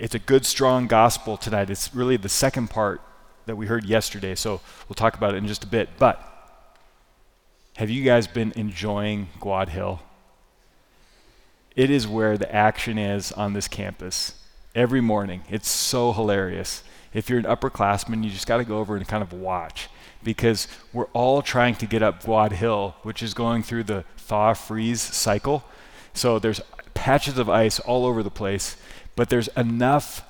It's a good, strong gospel tonight. It's really the second part that we heard yesterday, so we'll talk about it in just a bit. But have you guys been enjoying Quad Hill? It is where the action is on this campus every morning. It's so hilarious. If you're an upperclassman, you just got to go over and kind of watch, because we're all trying to get up Quad Hill, which is going through the thaw-freeze cycle. So there's patches of ice all over the place, but there's enough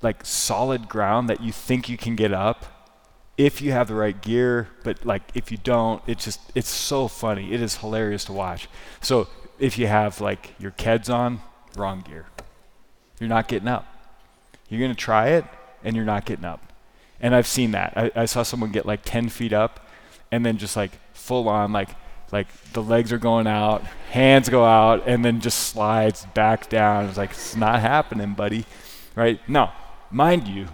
like solid ground that you think you can get up if you have the right gear, but like if you don't, it's so funny. It is hilarious to watch. So if you have like your Keds on, wrong gear. You're not getting up. You're gonna try it and you're not getting up. And I've seen that. I saw someone get like 10 feet up and then just like full on, like the legs are going out, hands go out, and then just slides back down. It's like, it's not happening, buddy, right? Now, mind you,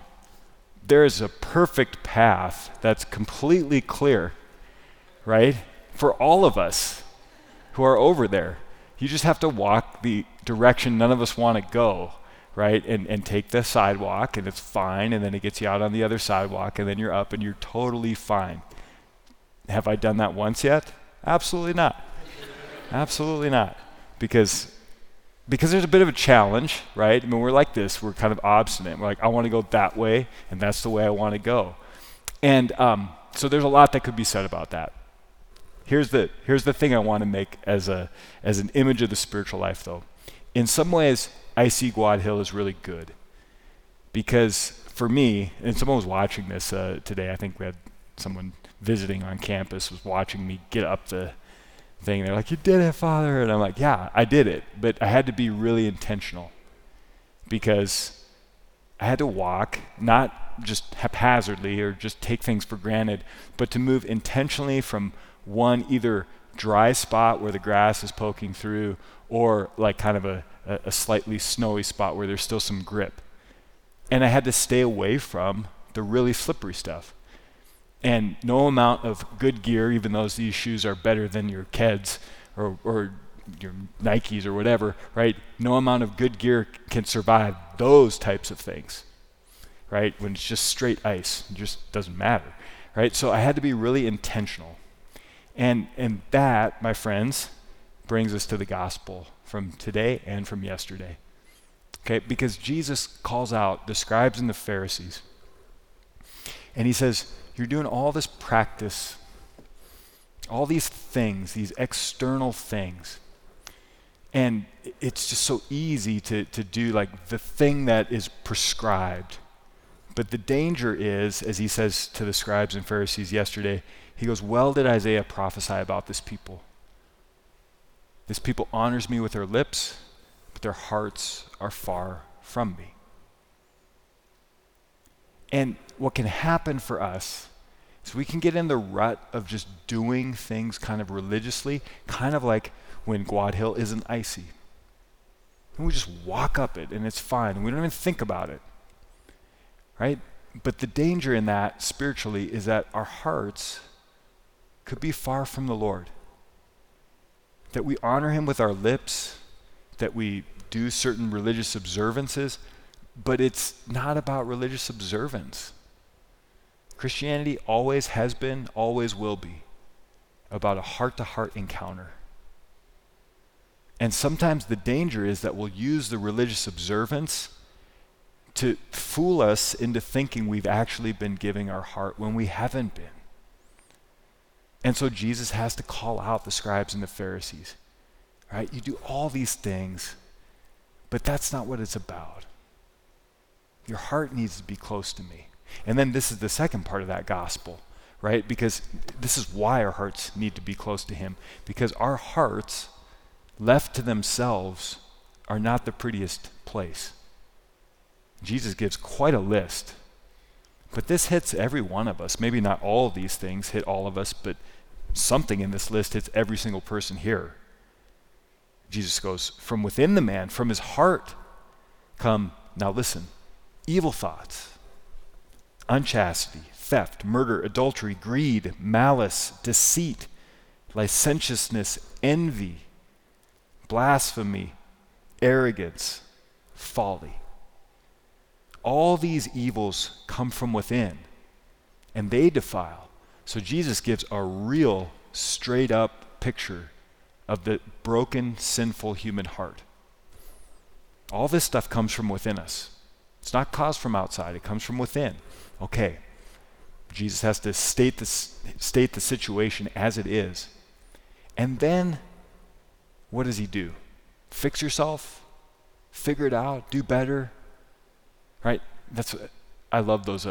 there is a perfect path that's completely clear, right? For all of us who are over there. You just have to walk the direction none of us want to go, right? And take the sidewalk, and it's fine, and then it gets you out on the other sidewalk, and then you're up, and you're totally fine. Have I done that once yet? Absolutely not. Absolutely not. Because there's a bit of a challenge, right? I mean, we're like this. We're kind of obstinate. We're like, I want to go that way, and that's the way I want to go. And so there's a lot that could be said about that. Here's the thing I want to make as an image of the spiritual life, though. In some ways, I see Quad Hill is really good. Because for me, and someone was watching this today, I think we had someone visiting on campus was watching me get up the thing. They're like, you did it, Father. And I'm like, yeah, I did it. But I had to be really intentional, because I had to walk, not just haphazardly or just take things for granted, but to move intentionally from one either dry spot where the grass is poking through, or like kind of a slightly snowy spot where there's still some grip. And I had to stay away from the really slippery stuff. And no amount of good gear, even though these shoes are better than your Keds or your Nikes or whatever, right? No amount of good gear can survive those types of things, right? When it's just straight ice, it just doesn't matter, right? So I had to be really intentional. And that, my friends, brings us to the gospel from today and from yesterday. Okay, because Jesus calls out the scribes and the Pharisees. And he says, you're doing all this practice, all these things, these external things. And it's just so easy to do like the thing that is prescribed. But the danger is, as he says to the scribes and Pharisees yesterday, he goes, well did Isaiah prophesy about this people. This people honors me with their lips, but their hearts are far from me. And what can happen for us is we can get in the rut of just doing things kind of religiously, kind of like when Quad Hill isn't icy. And we just walk up it and it's fine. We don't even think about it, right? But the danger in that spiritually is that our hearts could be far from the Lord. That we honor him with our lips, that we do certain religious observances, but it's not about religious observance. Christianity always has been, always will be, about a heart-to-heart encounter. And sometimes the danger is that we'll use the religious observance to fool us into thinking we've actually been giving our heart when we haven't been. And so Jesus has to call out the scribes and the Pharisees, right? You do all these things, but that's not what it's about. Your heart needs to be close to me. And then this is the second part of that gospel, right? Because this is why our hearts need to be close to him, because our hearts, left to themselves, are not the prettiest place. Jesus gives quite a list, but this hits every one of us. Maybe not all of these things hit all of us, but something in this list hits every single person here. Jesus goes, from within the man, from his heart, come, now listen, evil thoughts, unchastity, theft, murder, adultery, greed, malice, deceit, licentiousness, envy, blasphemy, arrogance, folly. all these evils come from within, and they defile. So Jesus gives a real straight up picture of the broken, sinful human heart. All this stuff comes from within us. It's not caused from outside, it comes from within. Okay, Jesus has to state the situation as it is. And then, what does he do? Fix yourself, figure it out, do better, right? I love those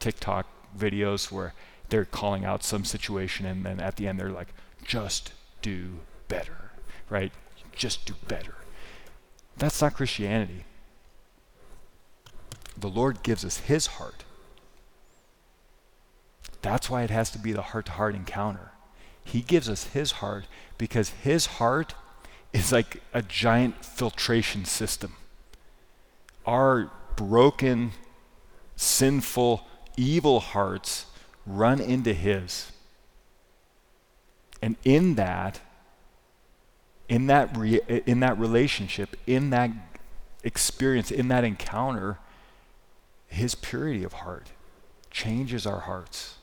TikTok videos where they're calling out some situation and then at the end they're like, just do better, right? Just do better. That's not Christianity. The Lord gives us his heart. That's why it has to be the heart-to-heart encounter. He gives us his heart because his heart is like a giant filtration system. Our broken, sinful, evil hearts run into his. And in that relationship, in that experience, in that encounter, his purity of heart changes our hearts.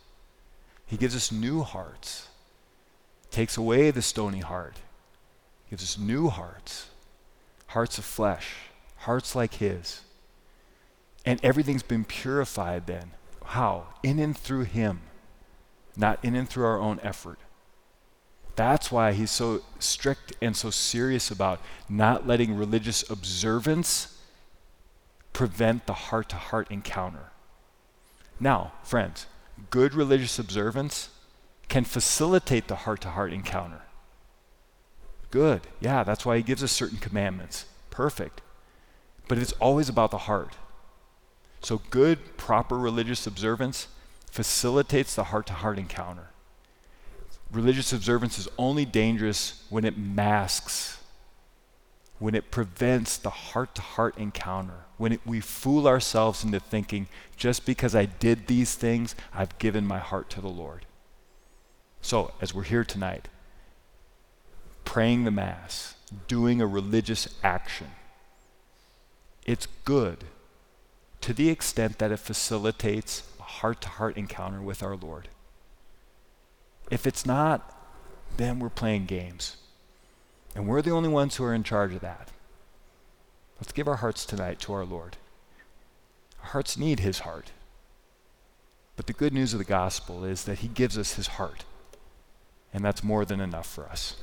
He gives us new hearts. Takes away the stony heart. Gives us new hearts. Hearts of flesh. Hearts like his. And everything's been purified then. How? In and through him. Not in and through our own effort. That's why he's so strict and so serious about not letting religious observance prevent the heart-to-heart encounter. Now, friends, good religious observance can facilitate the heart-to-heart encounter. Good. Yeah, that's why he gives us certain commandments. Perfect. But it's always about the heart. So good, proper religious observance facilitates the heart-to-heart encounter. Religious observance is only dangerous when it masks, when it prevents the heart-to-heart encounter, when we fool ourselves into thinking, just because I did these things, I've given my heart to the Lord. So, as we're here tonight, praying the Mass, doing a religious action, it's good to the extent that it facilitates a heart-to-heart encounter with our Lord. If it's not, then we're playing games. And we're the only ones who are in charge of that. Let's give our hearts tonight to our Lord. Our hearts need his heart. But the good news of the gospel is that he gives us his heart. And that's more than enough for us.